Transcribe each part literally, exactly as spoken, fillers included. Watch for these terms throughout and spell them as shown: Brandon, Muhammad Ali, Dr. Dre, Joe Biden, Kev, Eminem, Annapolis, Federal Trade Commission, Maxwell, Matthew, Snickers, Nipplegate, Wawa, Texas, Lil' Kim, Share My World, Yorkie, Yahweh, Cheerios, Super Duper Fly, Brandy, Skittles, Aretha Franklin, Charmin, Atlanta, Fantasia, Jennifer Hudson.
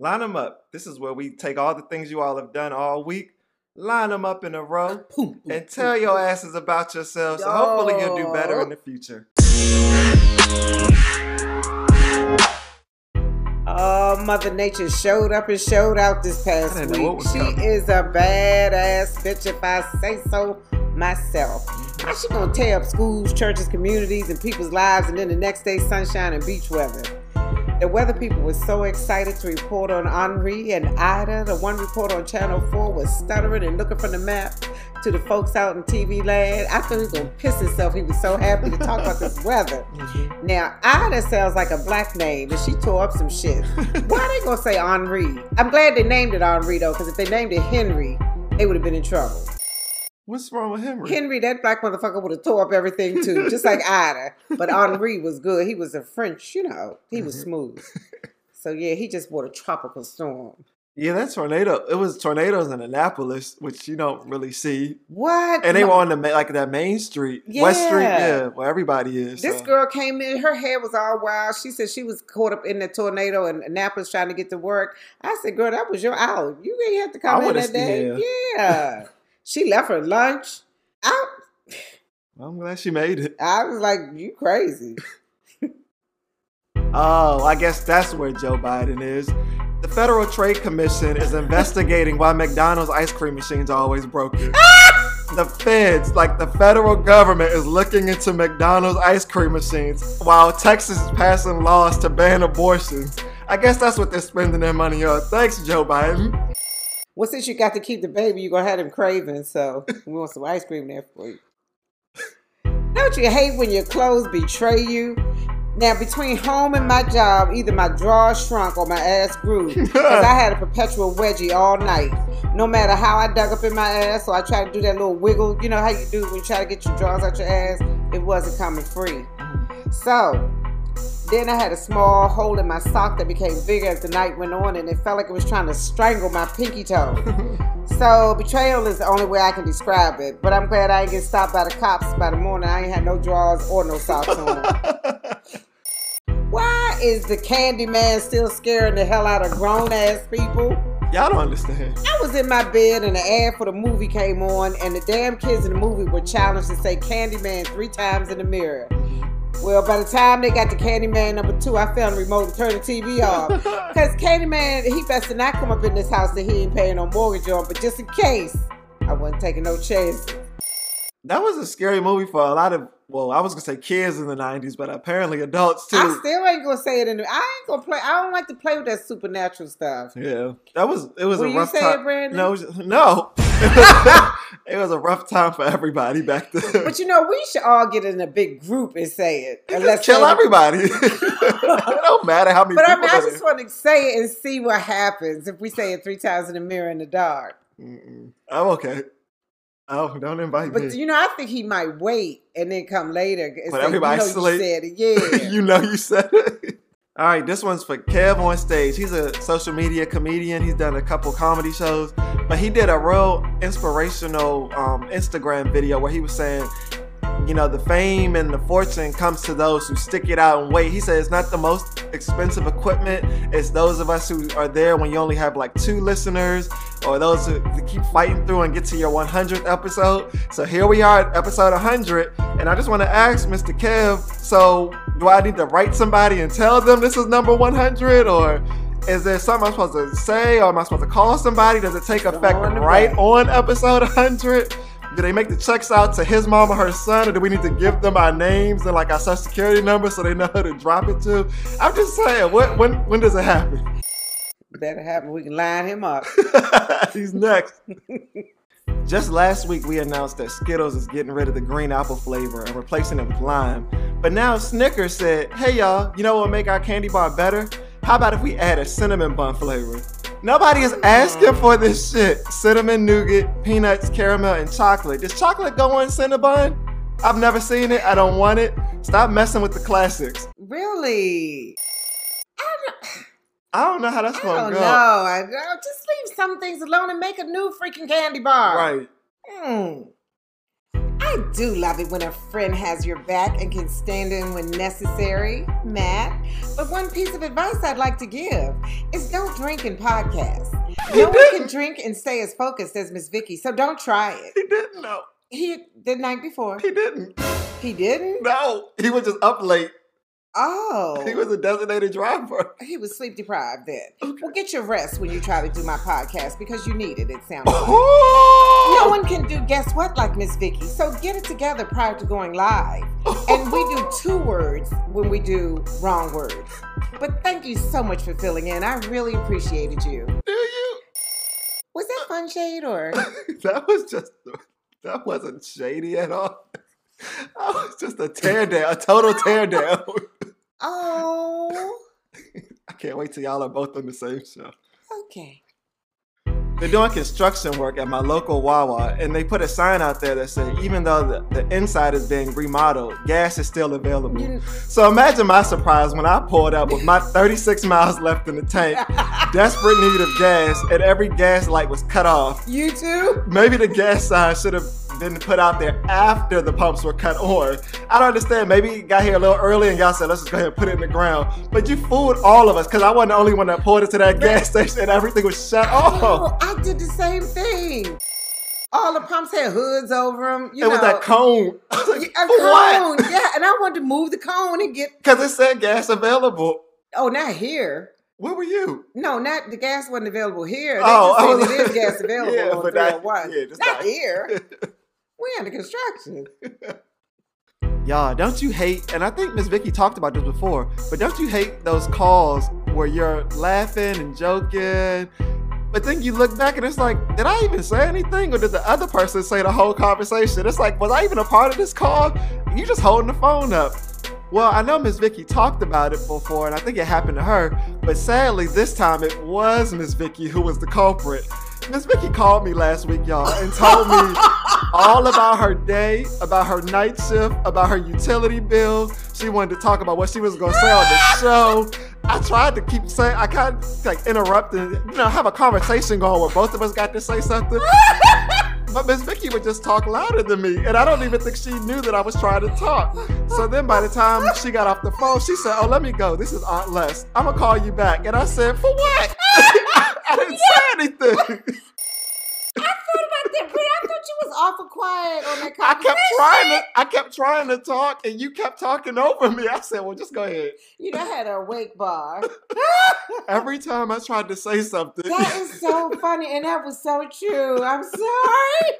Line them up. This is where we take all the things you all have done all week, line them up in a row, and tell your asses about yourselves. So hopefully you'll do better in the future. Oh, Mother Nature showed up and showed out this past week. She coming. is a badass bitch, if I say so myself. Now she gonna tear up schools, churches, communities, and people's lives, and then the next day, sunshine and beach weather. The weather people were so excited to report on Henri and Ida. The one report on Channel four was stuttering and looking from the map to the folks out in T V land. I thought he was going to piss himself. He was so happy to talk about this weather. Mm-hmm. Now, Ida sounds like a black name, and she tore up some shit. Why are they going to say Henri? I'm glad they named it Henri, though, because if they named it Henry, they would have been in trouble. What's wrong with Henry? Henry, that black motherfucker would have tore up everything too, just like Ida. But Henri was good. He was a French, you know, he was smooth. So yeah, he just bought a tropical storm. Yeah, that tornado. It was tornadoes in Annapolis, which you don't really see. What? And they no. were on the like that main street, yeah. West Street, yeah, where everybody is. This so. girl came in. Her hair was all wild. She said she was caught up in the tornado in Annapolis trying to get to work. I said, girl, that was your hour. You didn't have to come I in that day. Here. Yeah. She left her lunch. I, I'm glad she made it. I was like, you crazy. Oh, I guess that's where Joe Biden is. The Federal Trade Commission is investigating why McDonald's ice cream machines are always broken. The feds, like the federal government, is looking into McDonald's ice cream machines while Texas is passing laws to ban abortions. I guess that's what they're spending their money on. Thanks, Joe Biden. Well, since you got to keep the baby, you're going to have him craving, so we want some ice cream there for you. Don't you hate when your clothes betray you? Now, between home and my job, either my drawers shrunk or my ass grew, because I had a perpetual wedgie all night. No matter how I dug up in my ass, so I tried to do that little wiggle. You know how you do when you try to get your drawers out your ass? It wasn't coming free. So... then I had a small hole in my sock that became bigger as the night went on, and it felt like it was trying to strangle my pinky toe. So betrayal is the only way I can describe it, but I'm glad I didn't get stopped by the cops by the morning. I ain't had no drawers or no socks on. Why is the Candyman still scaring the hell out of grown-ass people? Y'all don't understand. I was in my bed and the ad for the movie came on, and the damn kids in the movie were challenged to say Candyman three times in the mirror. Well, by the time they got to Candyman number two, I found the remote and turned the T V off. Because Candyman, he best to not come up in this house that he ain't paying no mortgage on, but just in case, I wasn't taking no chances. That was a scary movie for a lot of, well, I was going to say kids in the nineties, but apparently adults too. I still ain't going to say it in the, I ain't going to play, I don't like to play with that supernatural stuff. Yeah, that was, it was Will a rough time. Will you say it, Brandon? No, no. It was a rough time for everybody back then. But you know, we should all get in a big group and say it. And let's kill everybody. It don't matter how many but people. But I mean, I just want to say it and see what happens if we say it three times in the mirror in the dark. Mm-mm. I'm okay. Oh, don't invite but, me. But you know, I think he might wait and then come later. And but say, everybody you know sleep. You said it. Yeah. You know you said it. All right, this one's for Kev on stage. He's a social media comedian. He's done a couple comedy shows, but he did a real inspirational um, Instagram video where he was saying, you know, the fame and the fortune comes to those who stick it out and wait. He said it's not the most expensive equipment. It's those of us who are there when you only have like two listeners, or those who keep fighting through and get to your one hundredth episode. So here we are at episode one hundred. And I just want to ask Mister Kev, so do I need to write somebody and tell them this is number one hundred? Or is there something I'm supposed to say? Or am I supposed to call somebody? Does it take effect right on episode one hundred? Do they make the checks out to his mom or her son? Or do we need to give them our names and like our social security number so they know who to drop it to? I'm just saying, what, when, when does it happen? Better happen. We can line him up. He's next. Just last week, we announced that Skittles is getting rid of the green apple flavor and replacing it with lime. But now Snickers said, hey, y'all, you know what will make our candy bar better? How about if we add a cinnamon bun flavor? Nobody is asking for this shit. Cinnamon, nougat, peanuts, caramel, and chocolate. Does chocolate go in Cinnabon? I've never seen it. I don't want it. Stop messing with the classics. Really? I don't... I don't know how that's going to go. I don't know. I, just leave some things alone and make a new freaking candy bar. Right. Mm. I I do love it when a friend has your back and can stand in when necessary, Matt. But one piece of advice I'd like to give is don't drink and podcast. No one can drink and stay as focused as Miss Vicky, so don't try it. He didn't know. He the night before. He didn't. He didn't? No. He was just up late. Oh. He was a designated driver. He was sleep deprived then. Okay. Well, get your rest when you try to do my podcast because you need it, it sounds like. No one can do guess what like Miss Vicky, so get it together prior to going live. And we do two words when we do wrong words. But thank you so much for filling in. I really appreciated you. Do you? Was that fun shade or? That was just, that wasn't shady at all. I was just a tear down, a total tear down. Oh. I can't wait till y'all are both on the same show. Okay. They're doing construction work at my local Wawa, and they put a sign out there that said, even though the, the inside is being remodeled, gas is still available. You... So imagine my surprise when I pulled up with my thirty-six miles left in the tank, desperate need of gas, and every gas light was cut off. You too? Maybe the gas sign should have been put out there after the pumps were cut on. I don't understand. Maybe you got here a little early and y'all said, let's just go ahead and put it in the ground. But you fooled all of us because I wasn't the only one that pulled into that gas station and everything was shut off. Oh, I did the same thing. All the pumps had hoods over them. You it know, was that cone. I was like, a what? Cone, yeah. And I wanted to move the cone and get... Because it said gas available. Oh, not here. Where were you? No, not the gas wasn't available here. They oh, just I was like, it is gas available. Yeah, on but not, yeah, not, not here. We're under construction. Y'all, don't you hate, and I think Miss Vicky talked about this before, but don't you hate those calls where you're laughing and joking, but then you look back and it's like, did I even say anything? Or did the other person say the whole conversation? It's like, was I even a part of this call? You're just holding the phone up. Well, I know Miss Vicky talked about it before, and I think it happened to her, but sadly this time it was Miss Vicky who was the culprit. Miss Vicky called me last week, y'all, and told me all about her day, about her night shift, about her utility bill. She wanted to talk about what she was going to say on the show. I tried to keep saying, I kind of like interrupted, you know, have a conversation going where both of us got to say something. But Miss Vicky would just talk louder than me, and I don't even think she knew that I was trying to talk. So then by the time she got off the phone, she said, oh, let me go. This is Aunt Les. I'm going to call you back. And I said, for what? I didn't yeah. say anything. I thought about that, but I thought you was awful quiet on that conversation. I kept trying to, I kept trying to talk, and you kept talking over me. I said, well, just go ahead. You know, I had a wake bar. Every time I tried to say something. That is so funny, and that was so true. I'm sorry.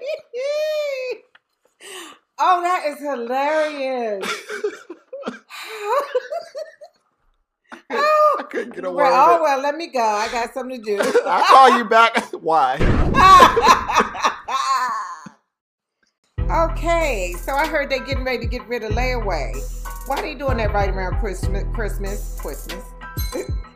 Oh, that is hilarious. Oh, I couldn't get away well, with it. Oh, well, let me go. I got something to do. I'll call you back. Why? Okay, so I heard they getting ready to get rid of layaway. Why are they doing that right around Christmas? Christmas? Christmas?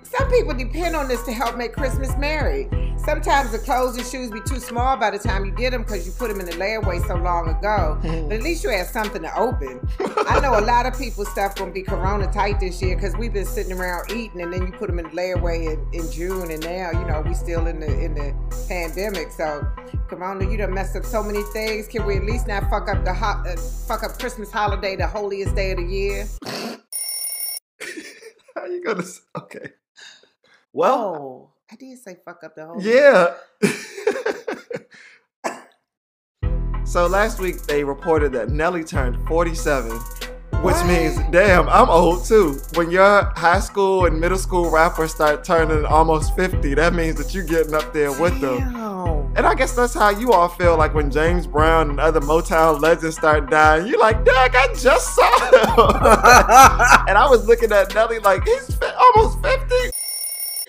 Some people depend on this to help make Christmas merry. Sometimes the clothes and shoes be too small by the time you get them because you put them in the layaway so long ago. But at least you had something to open. I know a lot of people's stuff going to be Corona tight this year because we've been sitting around eating, and then you put them in the layaway in, in June, and now, you know, we still in the in the pandemic. So, Corona, you done messed up so many things. Can we at least not fuck up the ho- uh, fuck up Christmas holiday, the holiest day of the year? How you gonna? Okay. Well, oh, I did say fuck up the whole yeah. So last week they reported that Nelly turned forty-seven, which what? means, damn, I'm old too. When your high school and middle school rappers start turning almost fifty, that means that you're getting up there with damn. them. And I guess that's how you all feel like when James Brown and other Motown legends start dying. You're like, dang, I just saw him. And I was looking at Nelly like, he's almost fifty.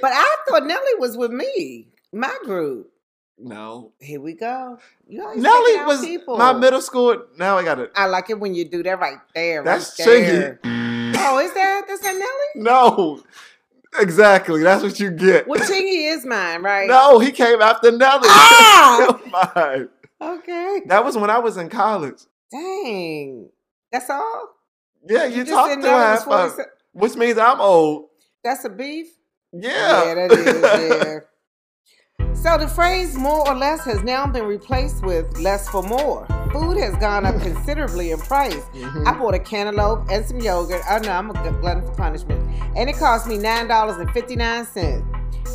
But I thought Nelly was with me, my group. No. Here we go. You always Nelly was people. My middle school. Now I got it. I like it when you do that right there. That's right there. Chingy. Oh, is that? That's that Nelly? No. Exactly. That's what you get. Well, Chingy is mine, right? No, he came after Nelly. Ah! Mine. Okay. That was when I was in college. Dang. That's all? Yeah, you, you talked to him. Which means I'm old. That's a beef? Yeah. Yeah, that is, yeah. So the phrase more or less has now been replaced with less for more. Food has gone up considerably in price. Mm-hmm. I bought a cantaloupe and some yogurt. Oh no, I'm a glutton for punishment. And it cost me nine dollars and fifty-nine cents.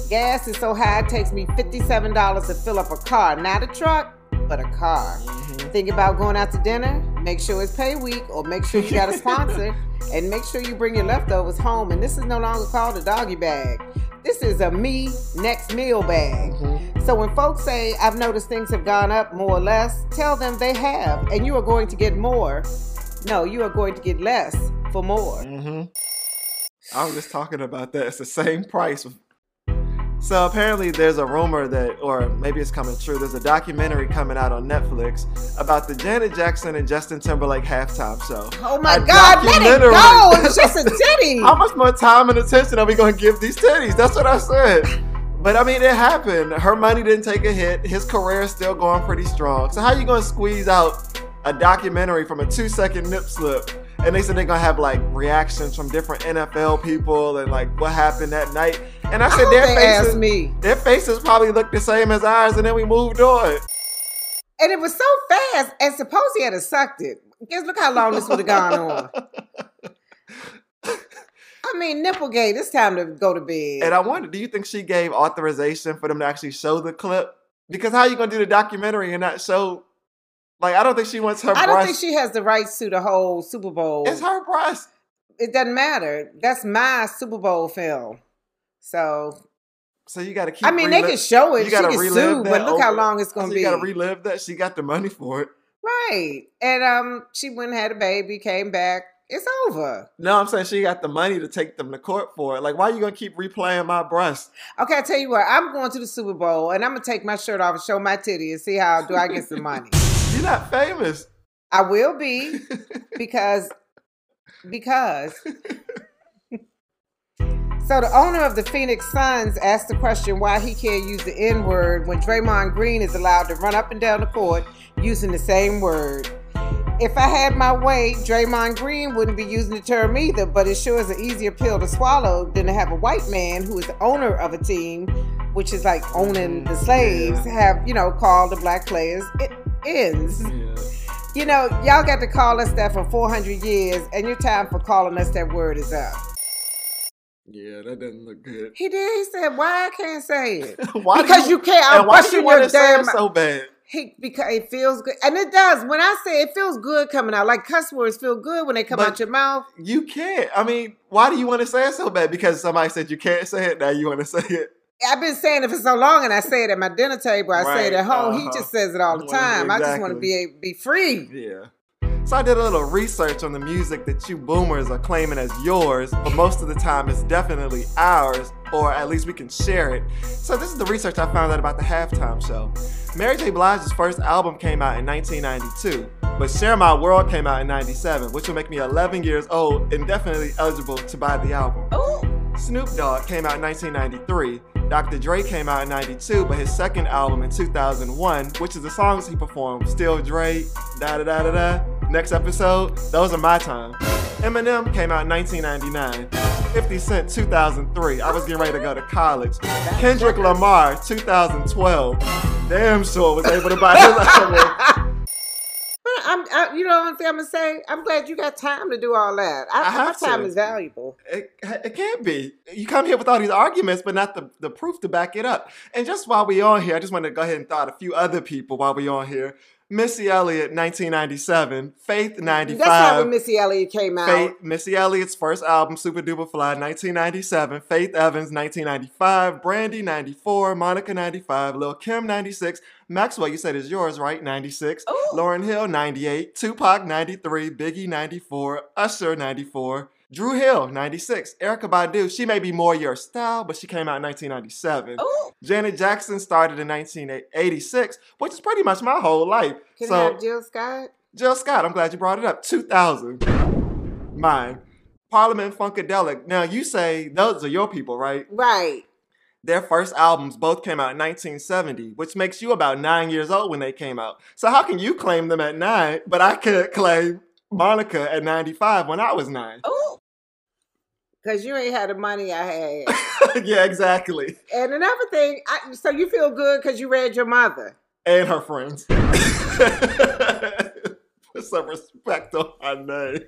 Gas is so high it takes me fifty-seven dollars to fill up a car. Not a truck, but a car. Mm-hmm. Think about going out to dinner? Make sure it's pay week or make sure you got a sponsor. And make sure you bring your leftovers home. And this is no longer called a doggy bag. This is a me next meal bag. Mm-hmm. So when folks say, I've noticed things have gone up more or less, tell them they have. And you are going to get more. No, you are going to get less for more. Mm-hmm. I was just talking about that. It's the same price. So apparently there's a rumor that, or maybe it's coming true, there's a documentary coming out on Netflix about the Janet Jackson and Justin Timberlake halftime show. Oh my a God, let it go! It's just a titty! How much more time and attention are we going to give these titties? That's what I said. But I mean, it happened. Her money didn't take a hit. His career is still going pretty strong. So how are you going to squeeze out a documentary from a two-second nip slip? And they said they're going to have, like, reactions from different N F L people and, like, what happened that night. And I said, I their, faces, me. their faces probably looked the same as ours, and then we moved on. And it was so fast. And suppose he had have sucked it. Guess look how long this would have gone on. I mean, Nipplegate, it's time to go to bed. And I wonder, do you think she gave authorization for them to actually show the clip? Because how are you going to do the documentary and not show... Like, I don't think she wants her breast. I don't think she has the rights to the whole Super Bowl. It's her breast. It doesn't matter. That's my Super Bowl film. So. So you got to keep I mean, rel- they can show it. You got to relive that. But look over. how long it's going to so be. You got to relive that. She got the money for it. Right. And um, she went and had a baby, came back. It's over. No, I'm saying she got the money to take them to court for it. Like, why are you going to keep replaying my breast? Okay, I tell you what. I'm going to the Super Bowl, and I'm going to take my shirt off and show my titty and see how do I get some money. You're not famous. I will be because, because. So the owner of the Phoenix Suns asked the question why he can't use the N-word when Draymond Green is allowed to run up and down the court using the same word. If I had my way, Draymond Green wouldn't be using the term either, but it sure is an easier pill to swallow than to have a white man who is the owner of a team, which is like owning the slaves, have, you know, called the black players it, ends. Yeah. You know, y'all got to call us that for four hundred years, and your time for calling us that word is up. Yeah, that doesn't look good. He did. He said, "Why I can't say it? why because you, you can't. I'm and why do you want to say it so bad? He, because it feels good, and it does. When I say it feels good coming out, like cuss words feel good when they come but out your mouth. You can't. I mean, why do you want to say it so bad? Because somebody said you can't say it. Now you want to say it. I've been saying it for so long, and I say it at my dinner table. I right. say it at home. Uh-huh. He just says it all the time. Exactly. I just want to be a, be free. Yeah. So I did a little research on the music that you boomers are claiming as yours, but most of the time it's definitely ours, or at least we can share it. So this is the research I found out about the halftime show. Mary J. Blige's first album came out in nineteen ninety-two, but Share My World came out in ninety-seven, which will make me eleven years old and definitely eligible to buy the album. Ooh. Snoop Dogg came out in nineteen ninety-three. Doctor Dre came out in ninety-two, but his second album in two thousand one, which is the songs he performed, Still Dre, da-da-da-da-da, Next Episode, those are my time. Eminem came out in nineteen ninety-nine. fifty Cent, two thousand three, I was getting ready to go to college. Kendrick Lamar, two thousand twelve, damn sure was able to buy his album. I'm, I, you know what I'm going to say? I'm glad you got time to do all that. I, I have my time to. is valuable. It, it can be. You come here with all these arguments, but not the, the proof to back it up. And just while we're on here, I just want to go ahead and throw out a few other people while we're on here. Missy Elliott, nineteen ninety-seven. Faith, ninety-five. That's not when Missy Elliott came out. Faith, Missy Elliott's first album, Super Duper Fly, nineteen ninety-seven. Faith Evans, nineteen ninety-five. Brandy, ninety-four. Monica, ninety-five. Lil' Kim, ninety-six. Maxwell, you said is yours, right? ninety-six. Ooh. Lauryn Hill, ninety-eight. Tupac, ninety-three. Biggie, ninety-four. Usher, ninety-four. Drew Hill, ninety-six. Erykah Badu, she may be more your style, but she came out in nineteen ninety-seven. Ooh. Janet Jackson started in nineteen eighty-six, which is pretty much my whole life. Can so, I have Jill Scott? Jill Scott, I'm glad you brought it up. two thousand. Mine. Parliament Funkadelic. Now, you say those are your people, right? Right. Their first albums both came out in nineteen seventy, which makes you about nine years old when they came out. So how can you claim them at nine, but I could claim Monica at ninety-five when I was nine? Ooh. Because you ain't had the money I had. Yeah, exactly. And another thing, I, so you feel good because you read your mother. And her friends. Put some respect on her name.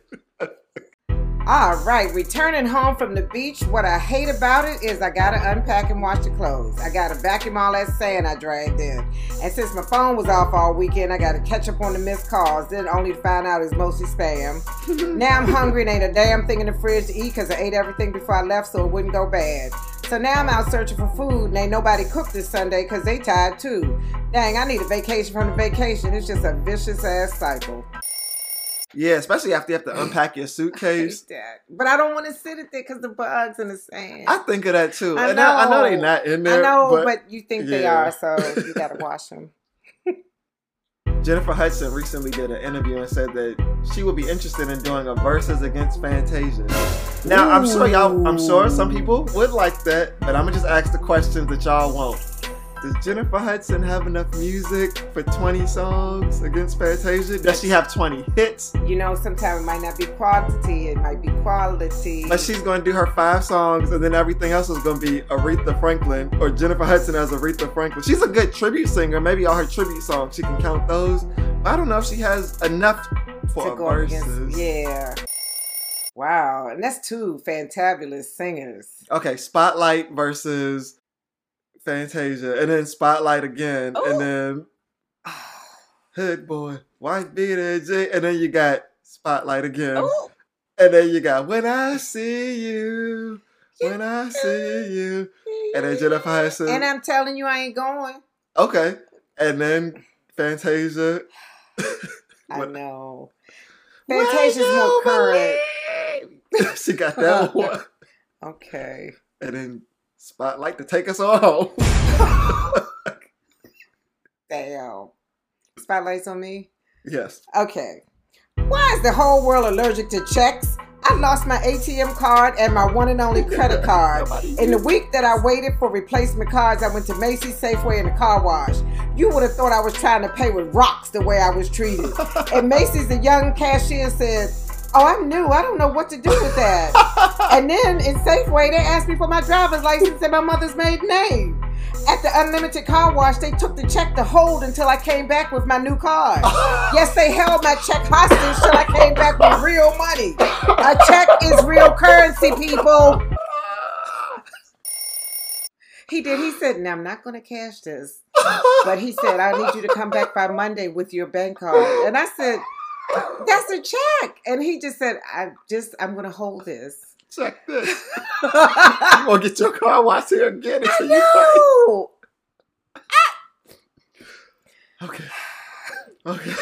All right, returning home from the beach, what I hate about it is I gotta unpack and wash the clothes. I gotta vacuum all that sand I dragged in. And since my phone was off all weekend, I gotta catch up on the missed calls, then only to find out it's mostly spam. Now I'm hungry and ain't a damn thing in the fridge to eat because I ate everything before I left so it wouldn't go bad. So now I'm out searching for food and ain't nobody cooked this Sunday because they tired too. Dang, I need a vacation from the vacation. It's just a vicious ass cycle. Yeah, especially after you have to unpack your suitcase. I hate that. But I don't want to sit at there because the bugs and the sand. I think of that too. I know. And I, I know they're not in there. I know, but, but you think yeah. they are, so you got to wash them. Jennifer Hudson recently did an interview and said that she would be interested in doing a versus against Fantasia. Now, Ooh. I'm sure y'all, I'm sure some people would like that, but I'm going to just ask the questions that y'all want. Does Jennifer Hudson have enough music for twenty songs against Fantasia? Does she have twenty hits? You know, sometimes it might not be quantity, it might be quality. But she's going to do her five songs and then everything else is going to be Aretha Franklin or Jennifer Hudson as Aretha Franklin. She's a good tribute singer. Maybe all her tribute songs, she can count those. But I don't know if she has enough for verses. Yeah. Wow. And that's two fantabulous singers. Okay, Spotlight versus Fantasia, and then Spotlight again, Ooh. and then Hood Boy, White Beater, J, and then you got Spotlight again, Ooh. and then you got When I See You, When I See You, and then Jennifer Hudson. And I'm telling you, I ain't going. Okay, and then Fantasia. I know. Fantasia's more current. She got that one. Okay. And then Spotlight to take us all home. Damn. Spotlight's on me? Yes. Okay. Why is the whole world allergic to checks? I lost my A T M card and my one and only credit card. In the week that I waited for replacement cards, I went to Macy's, Safeway, and the car wash. You would have thought I was trying to pay with rocks the way I was treated. At Macy's, the young cashier said, "Oh, I'm new. I don't know what to do with that." And then in Safeway, they asked me for my driver's license and my mother's maiden name. At the unlimited car wash, they took the check to hold until I came back with my new card. Yes, they held my check hostage till I came back with real money. A check is real currency, people. He did. He said, "Now, I'm not going to cash this." But he said, "I need you to come back by Monday with your bank card." And I said, "That's a check." And he just said, I just, I'm going to hold this. Check this. I'm going to get your car washed here and get it. I know. I... Okay. Okay.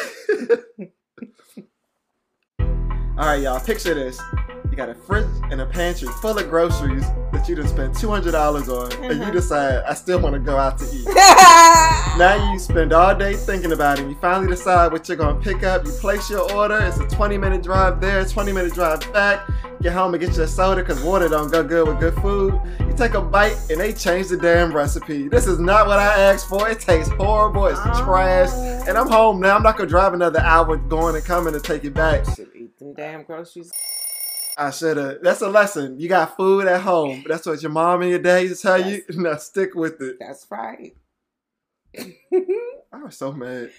All right, y'all. Picture this. You got a fridge and a pantry full of groceries that you just spent two hundred dollars on, mm-hmm. and you decide, I still want to go out to eat. Now you spend all day thinking about it, and you finally decide what you're going to pick up. You place your order. It's a twenty-minute drive there, twenty-minute drive back. Get home and get your soda, because water don't go good with good food. You take a bite, and they change the damn recipe. This is not what I asked for. It tastes horrible. It's oh. trash. And I'm home now. I'm not going to drive another hour going and coming to take it back. I should eat them damn groceries. I should have. That's a lesson. You got food at home. That's what your mom and your daddy tell you. Now stick with it. That's right. I was so mad.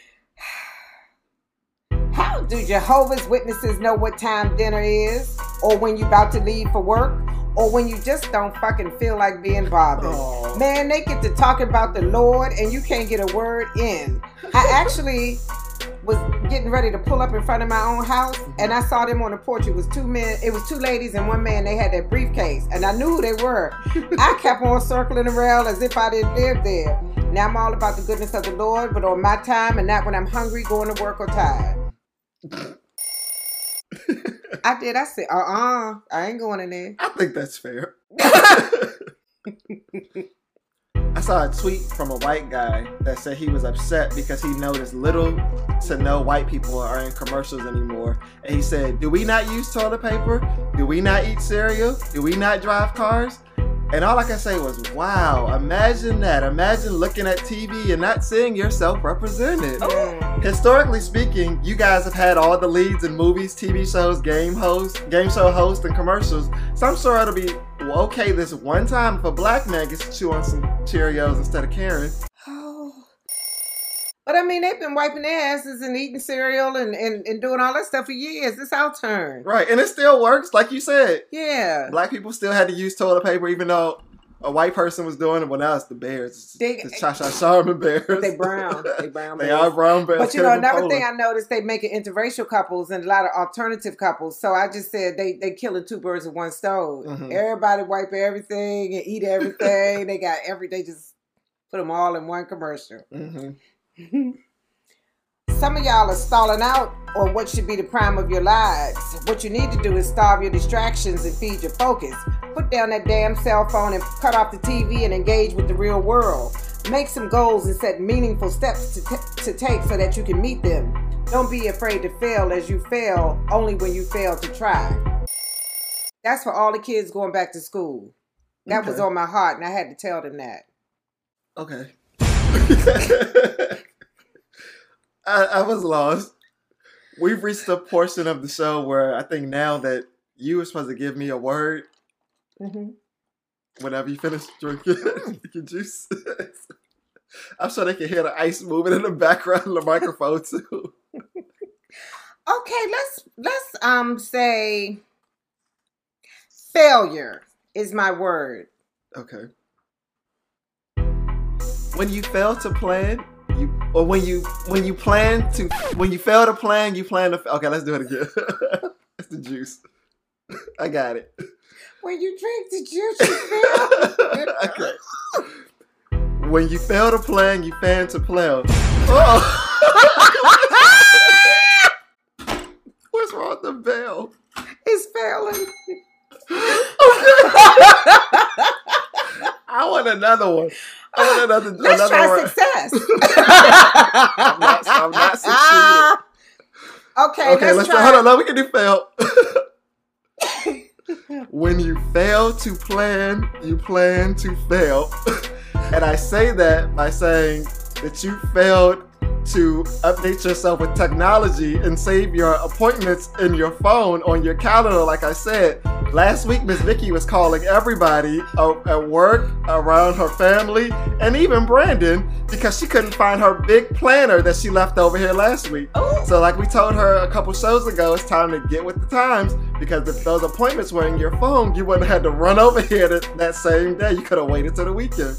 How do Jehovah's Witnesses know what time dinner is? Or when you about to leave for work? Or when you just don't fucking feel like being bothered? Aww. Man, they get to talking about the Lord and you can't get a word in. I actually was getting ready to pull up in front of my own house, and I saw them on the porch. It was two men, it was two ladies and one man. They had that briefcase, and I knew who they were. I kept on circling around as if I didn't live there. Now I'm all about the goodness of the Lord, but on my time and not when I'm hungry, going to work or tired. I did. I said, uh-uh, I ain't going in there. I think that's fair. I saw a tweet from a white guy that said he was upset because he noticed little to no white people are in commercials anymore. And he said, "Do we not use toilet paper? Do we not eat cereal? Do we not drive cars?" And all I could say was, wow, imagine that. Imagine looking at T V and not seeing yourself represented. Ooh. Historically speaking, you guys have had all the leads in movies, T V shows, game hosts, game show hosts, and commercials. So I'm sure it'll be okay this one time if a black man gets to chew on some Cheerios instead of Karen. Oh. But I mean, they've been wiping their asses and eating cereal and, and, and doing all that stuff for years. It's our turn. Right. And it still works, like you said. Yeah. Black people still had to use toilet paper, even though a white person was doing it. Well, now it's the Bears. They, the Cha-Cha Charmin Bears. They brown. They brown Bears. They are brown Bears. But you know, another thing I noticed, they make it interracial couples and a lot of alternative couples. So I just said they they killing two birds with one stone. Mm-hmm. Everybody wipe everything and eat everything. They got every. They just put them all in one commercial. Mm-hmm. Some of y'all are stalling out on what should be the prime of your lives. What you need to do is starve your distractions and feed your focus. Put down that damn cell phone and cut off the T V and engage with the real world. Make some goals and set meaningful steps to, t- to take so that you can meet them. Don't be afraid to fail as you fail, only when you fail to try. That's for all the kids going back to school. That okay. was on my heart and I had to tell them that. Okay. I, I was lost. We've reached a portion of the show where I think now that you were supposed to give me a word mm-hmm. whenever you finish drinking your juices. I'm sure they can hear the ice moving in the background of the microphone too. Okay, let's let's um say failure is my word. Okay. When you fail to plan. You, or when you when you plan to when you fail to plan you plan to okay let's do it again. It's the juice. I got it. When you drink the juice, you fail. Okay. When you fail to plan, you fan to plan. Oh. What's wrong with the bell? It's failing. I want another one. I want another. Let's another try one. Success. I'm not, I'm not succeeding. Okay, okay, let's, let's try. Try. Hold on, no, we can do fail. When you fail to plan, you plan to fail. And I say that by saying that you failed to update yourself with technology and save your appointments in your phone on your calendar. Like I said, last week, Miss Vicky was calling everybody at work, around her family, and even Brandon, because she couldn't find her big planner that she left over here last week. Ooh. So like we told her a couple shows ago, it's time to get with the times, because if those appointments were in your phone, you wouldn't have had to run over here that, that same day. You could have waited till the weekend.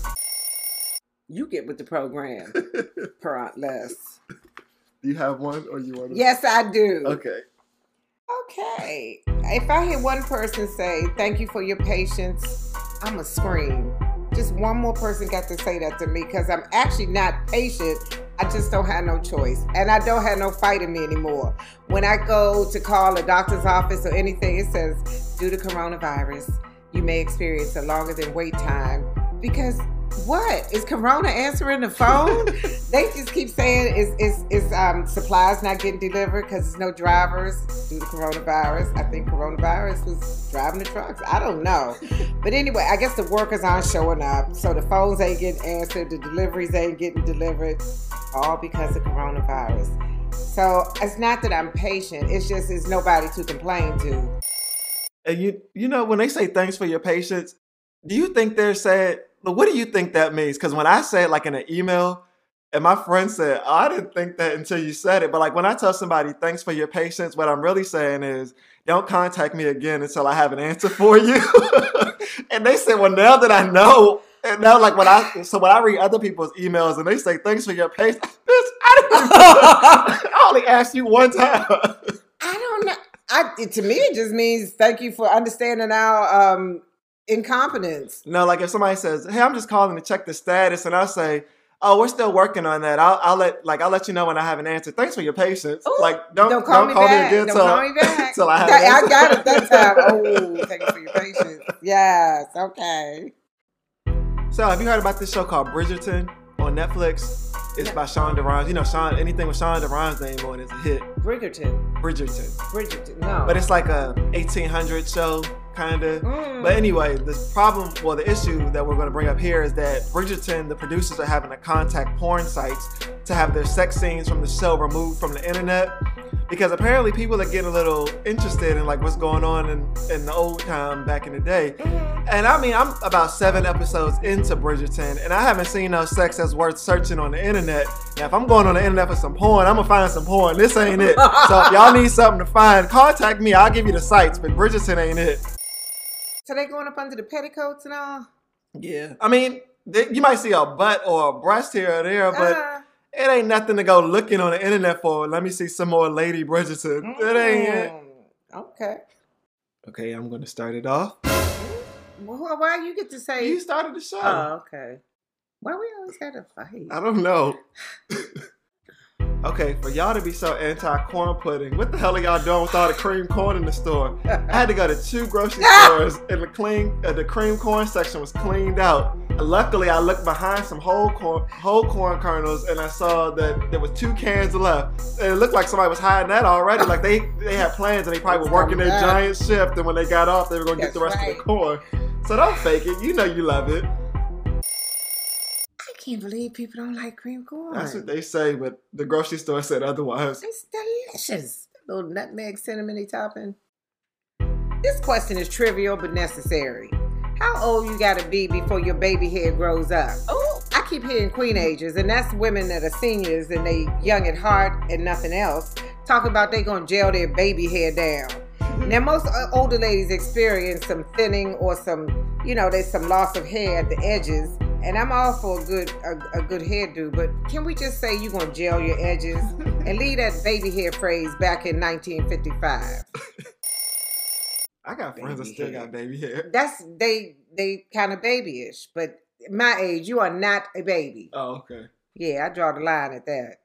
You get with the program, Parent Less. Do you have one or you want to? Yes, I do. Okay. Okay. If I hear one person say, thank you for your patience, I'm going to scream. Just one more person got to say that to me because I'm actually not patient. I just don't have no choice. And I don't have no fight in me anymore. When I go to call a doctor's office or anything, it says, due to coronavirus, you may experience a longer than wait time because... What? Is Corona answering the phone? They just keep saying is is is um supplies not getting delivered because there's no drivers due to coronavirus. I think coronavirus was driving the trucks. I don't know. But anyway, I guess the workers aren't showing up. So the phones ain't getting answered, the deliveries ain't getting delivered, all because of coronavirus. So it's not that I'm patient, it's just there's nobody to complain to. And you you know, when they say thanks for your patience, do you think they're sad? But what do you think that means? Because when I say it like in an email, and my friend said, oh, I didn't think that until you said it. But like when I tell somebody, thanks for your patience, what I'm really saying is, don't contact me again until I have an answer for you. And they said, well, now that I know, and now like when I, so when I read other people's emails and they say, thanks for your patience, bitch, I didn't even, I only asked you one time. I don't know. I, it, to me, it just means thank you for understanding our, um, incompetence. No, like if somebody says, hey, I'm just calling to check the status, and I'll say, oh, we're still working on that. I'll, I'll let like I'll let you know when I have an answer. Thanks for your patience. Ooh, like don't, don't call, don't me, call back. me again until I have an answer. I got it that time. Oh, thank you for your patience. Yes, okay. So have you heard about this show called Bridgerton on Netflix? It's by Sean Durrans. You know, Sean, anything with Sean Durrans' name on is a hit. Bridgerton. Bridgerton. Bridgerton, no. But it's like a eighteen hundred show. kind of. Mm. But anyway, this problem, well, the issue that we're going to bring up here is that Bridgerton, the producers are having to contact porn sites to have their sex scenes from the show removed from the internet, because apparently people are getting a little interested in like what's going on in, in the old time back in the day. Mm-hmm. And I mean, I'm about seven episodes into Bridgerton and I haven't seen no sex that's worth searching on the internet. Now, if I'm going on the internet for some porn, I'm gonna find some porn. This ain't it. So if y'all need something to find, contact me. I'll give you the sites, but Bridgerton ain't it. So they going up under the petticoats and all? Yeah. I mean, they, you might see a butt or a breast here or there, but uh-huh. It ain't nothing to go looking on the internet for. Let me see some more Lady Bridgerton. Mm-hmm. It ain't it. Okay. Okay, I'm going to start it off. Well, why you get to say? You started the show. Oh, okay. Why we always got to fight? I don't know. Okay, for y'all to be so anti-corn pudding, what the hell are y'all doing with all the cream corn in the store? I had to go to two grocery stores and the clean, uh, the cream corn section was cleaned out. Luckily, I looked behind some whole corn, whole corn kernels, and I saw that there was two cans left. And it looked like somebody was hiding that already. Like they, they had plans, and they probably were working their giant shift. And when they got off, they were gonna get the rest of the corn. So don't fake it. You know you love it. I can't believe people don't like cream corn. That's what they say, but the grocery store said otherwise. It's delicious. A little nutmeg, cinnamon-y topping. This question is trivial but necessary. How old you gotta be before your baby head grows up? Oh, I keep hearing queenagers, and that's women that are seniors and they young at heart and nothing else, talk about they gonna gel their baby hair down. Now, most older ladies experience some thinning or some, you know, there's some loss of hair at the edges. And I'm all for a good a, a good hairdo, but can we just say you're gonna gel your edges and leave that baby hair phrase back in nineteen fifty-five? I got friends that still got baby hair. That's they they kind of babyish, but my age, you are not a baby. Oh, okay. Yeah, I draw the line at that.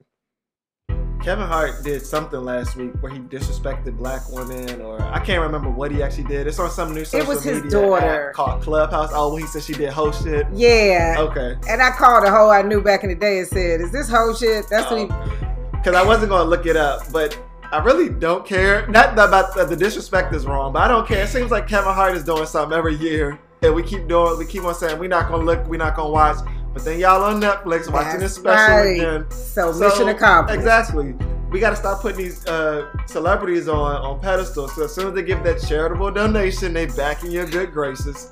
Kevin Hart did something last week where he disrespected black women, or I can't remember what he actually did. It's on some new social media. It was his daughter called Clubhouse. Oh, he said she did hoe shit. Yeah. Okay. And I called a hoe I knew back in the day and said, "Is this hoe shit?" That's oh. what he. Because I wasn't gonna look it up, but. I really don't care. Not about the, the disrespect is wrong, but I don't care. It seems like Kevin Hart is doing something every year, and we keep doing. We keep on saying we're not gonna look, we're not gonna watch. But then y'all on Netflix watching this special again. So, so mission accomplished. Exactly. We got to stop putting these uh, celebrities on on pedestals. So as soon as they give that charitable donation, they back in your good graces.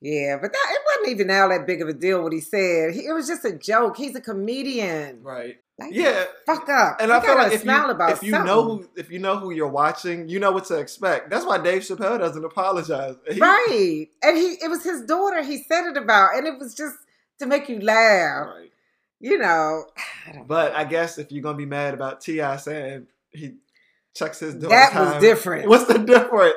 Yeah, but that, it wasn't even all that big of a deal what he said. He, it was just a joke. He's a comedian, right? Like, yeah, fuck up. And you I feel like if you, about if you know who, if you know who you're watching, you know what to expect. That's why Dave Chappelle doesn't apologize, he, right? And he, it was his daughter. He said it about, and it was just to make you laugh, right. You know. I but know. I guess if you're gonna be mad about T I saying he checks his daughter, that time, was different. What's the difference?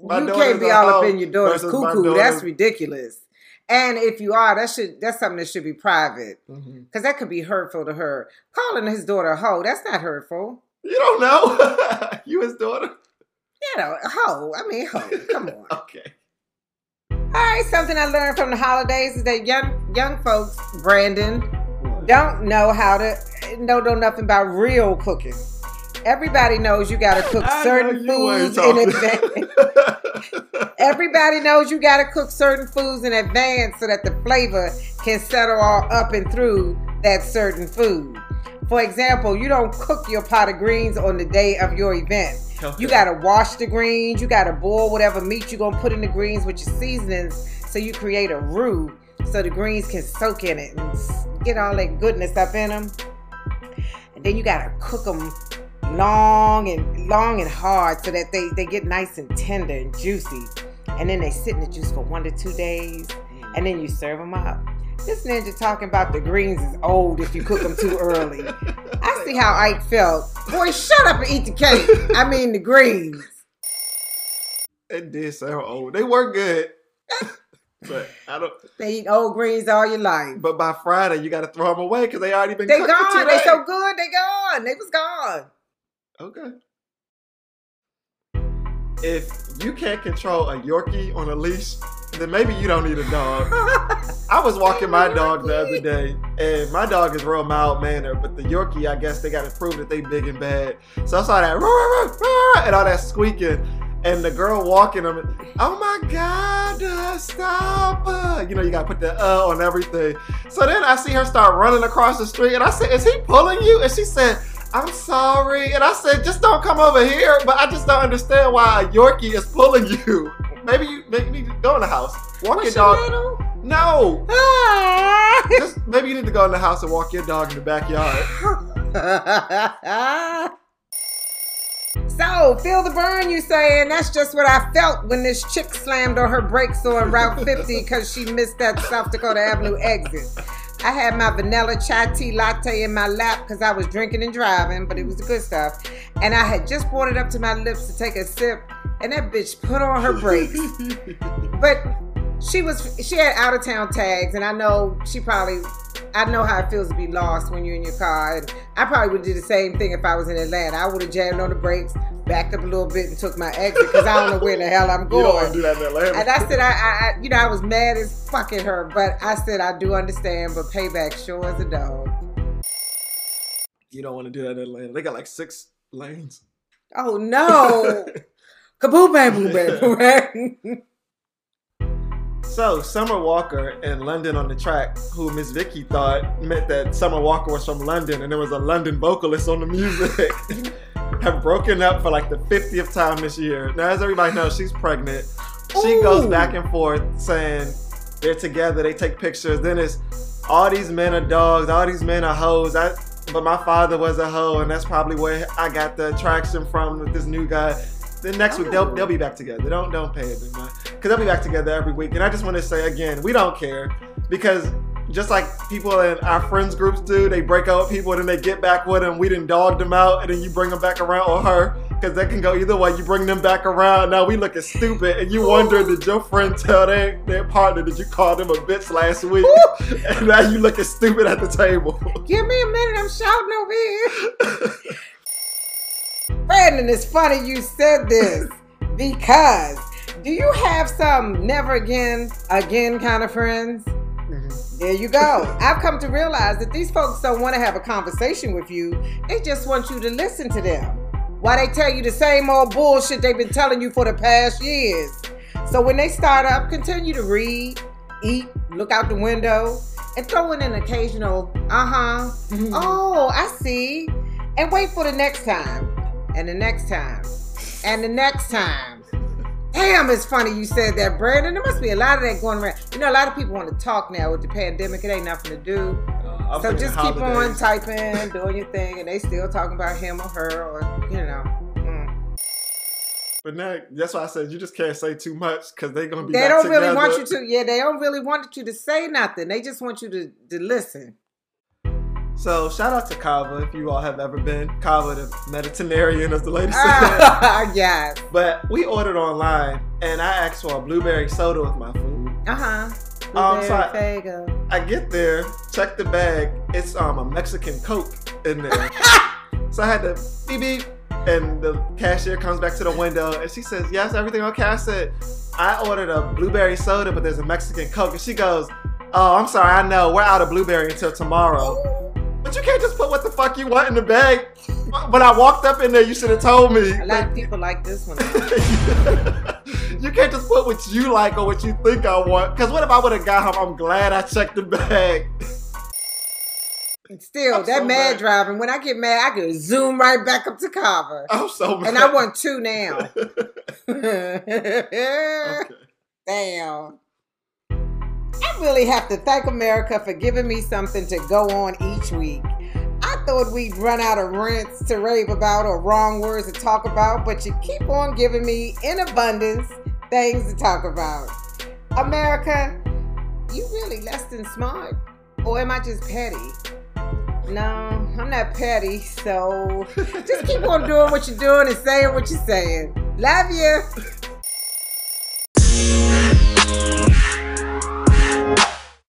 My you can't be all up in your daughter's cuckoo. Daughter. That's ridiculous. And if you are, that should that's something that should be private. Because mm-hmm. that could be hurtful to her. Calling his daughter a hoe, that's not hurtful. You don't know? You his daughter? You know, a hoe. I mean, hoe. Come on. Okay. All right, something I learned from the holidays is that young young folks, Brandon, don't know how to, don't know nothing about real cooking. Everybody knows you gotta cook certain foods in advance. Everybody knows you gotta cook certain foods in advance so that the flavor can settle all up and through that certain food. For example, you don't cook your pot of greens on the day of your event. Okay. You gotta wash the greens, you gotta boil whatever meat you're gonna put in the greens with your seasonings, so you create a roux so the greens can soak in it and get all that goodness up in them. And then you gotta cook them long and long and hard so that they, they get nice and tender and juicy, and then they sit in the juice for one to two days and then you serve them up. This ninja talking about the greens is old if you cook them too early. I see how Ike felt. Boy, shut up and eat the cake. I mean the greens. It did sound old. They were good. But I don't. They eat old greens all your life. But by Friday you gotta throw them away because they already been they cooked gone. For two days. They so good. They gone. They was gone. Okay. If you can't control a Yorkie on a leash, then maybe you don't need a dog. I was walking my dog the other day, and my dog is real mild-mannered, but the Yorkie, I guess they got to prove that they big and bad. So I saw that, and all that squeaking, And the girl walking, I'm like, oh my God, uh, stop. Uh. You know, you got to put the uh on everything. So then I see her start running across the street and I said, is he pulling you? And she said, I'm sorry. And I said, just don't come over here. But I just don't understand why a Yorkie is pulling you. Maybe you, maybe you need to go in the house. Walk your dog. No. Ah. Just, maybe you need to go in the house and walk your dog in the backyard. So, feel the burn, you say, and that's just what I felt when this chick slammed on her brakes on Route fifty because she missed that South Dakota Avenue exit. I had my vanilla chai tea latte in my lap because I was drinking and driving, but it was the good stuff. And I had just brought it up to my lips to take a sip, and that bitch put on her brakes. But she was, she had out-of-town tags, and I know she probably... I know how it feels to be lost when you're in your car. And I probably would do the same thing if I was in Atlanta. I would have jammed on the brakes, backed up a little bit, and took my exit because I don't know where the hell I'm going. You don't want to do that in Atlanta. And I said, I, I, you know, I was mad as fuck at her, but I said, I do understand, but payback sure as a dog. You don't want to do that in Atlanta. They got like six lanes. Oh, no. Kaboom, bang, boom, bang, right? So, Summer Walker and London on the Track, who Miss Vicky thought meant that Summer Walker was from London and there was a London vocalist on the music, have broken up for like the fiftieth time this year. Now, as everybody knows, she's pregnant. She Ooh. goes back and forth saying they're together, they take pictures. Then it's, all these men are dogs, all these men are hoes. I, but my father was a hoe, and that's probably where I got the attraction from with this new guy. Then next week, they'll, they'll be back together. Don't don't pay it, because they'll be back together every week. And I just want to say, again, we don't care. Because just like people in our friends groups do, they break out with people, and then they get back with them. We done dogged them out, and then you bring them back around on her. Because that can go either way. You bring them back around. Now we looking stupid. And you wonder, did your friend tell their, their partner that you called them a bitch last week? And now you looking stupid at the table. Give me a minute. I'm shouting over here. Brandon, it's funny you said this because do you have some never again, again kind of friends? Mm-hmm. There you go. I've come to realize that these folks don't want to have a conversation with you. They just want you to listen to them. Why they tell you the same old bullshit they've been telling you for the past years. So when they start up, continue to read, eat, look out the window, and throw in an occasional, uh-huh, mm-hmm. oh, I see, and wait for the next time. And the next time. And the next time. Damn, it's funny you said that, Brandon. There must be a lot of that going around. You know, a lot of people want to talk now with the pandemic. It ain't nothing to do. Uh, so just keep on typing, doing your thing, and they still talking about him or her or, you know. Mm. But now, that's why I said you just can't say too much because they're going to be They don't together. really want you to. Yeah, they don't really want you to say nothing. They just want you to, to listen. So, shout out to Kava, if you all have ever been. Kava, the Mediterranean, as the lady said. Ah, yes. But we ordered online, and I asked for a blueberry soda with my food. Uh-huh. Um, so I, I get there, check the bag. It's um, a Mexican Coke in there. So I had to beep, beep, and the cashier comes back to the window, and she says, yes, everything okay? I said, I ordered a blueberry soda, but there's a Mexican Coke. And she goes, oh, I'm sorry, I know. We're out of blueberry until tomorrow. But you can't just put what the fuck you want in the bag. When I walked up in there, you should have told me. A lot of people like this one. You can't just put what you like or what you think I want. Because what if I would have got home? I'm glad I checked the bag. And still, I'm that so mad, mad driving. When I get mad, I can zoom right back up to Carver. I'm so mad. And I want two now. Okay. Damn. I really have to thank America for giving me something to go on each week. I thought we'd run out of rants to rave about or wrong words to talk about, but you keep on giving me, in abundance, things to talk about. America, you really less than smart? Or am I just petty? No, I'm not petty, so just keep on doing what you're doing and saying what you're saying. Love you!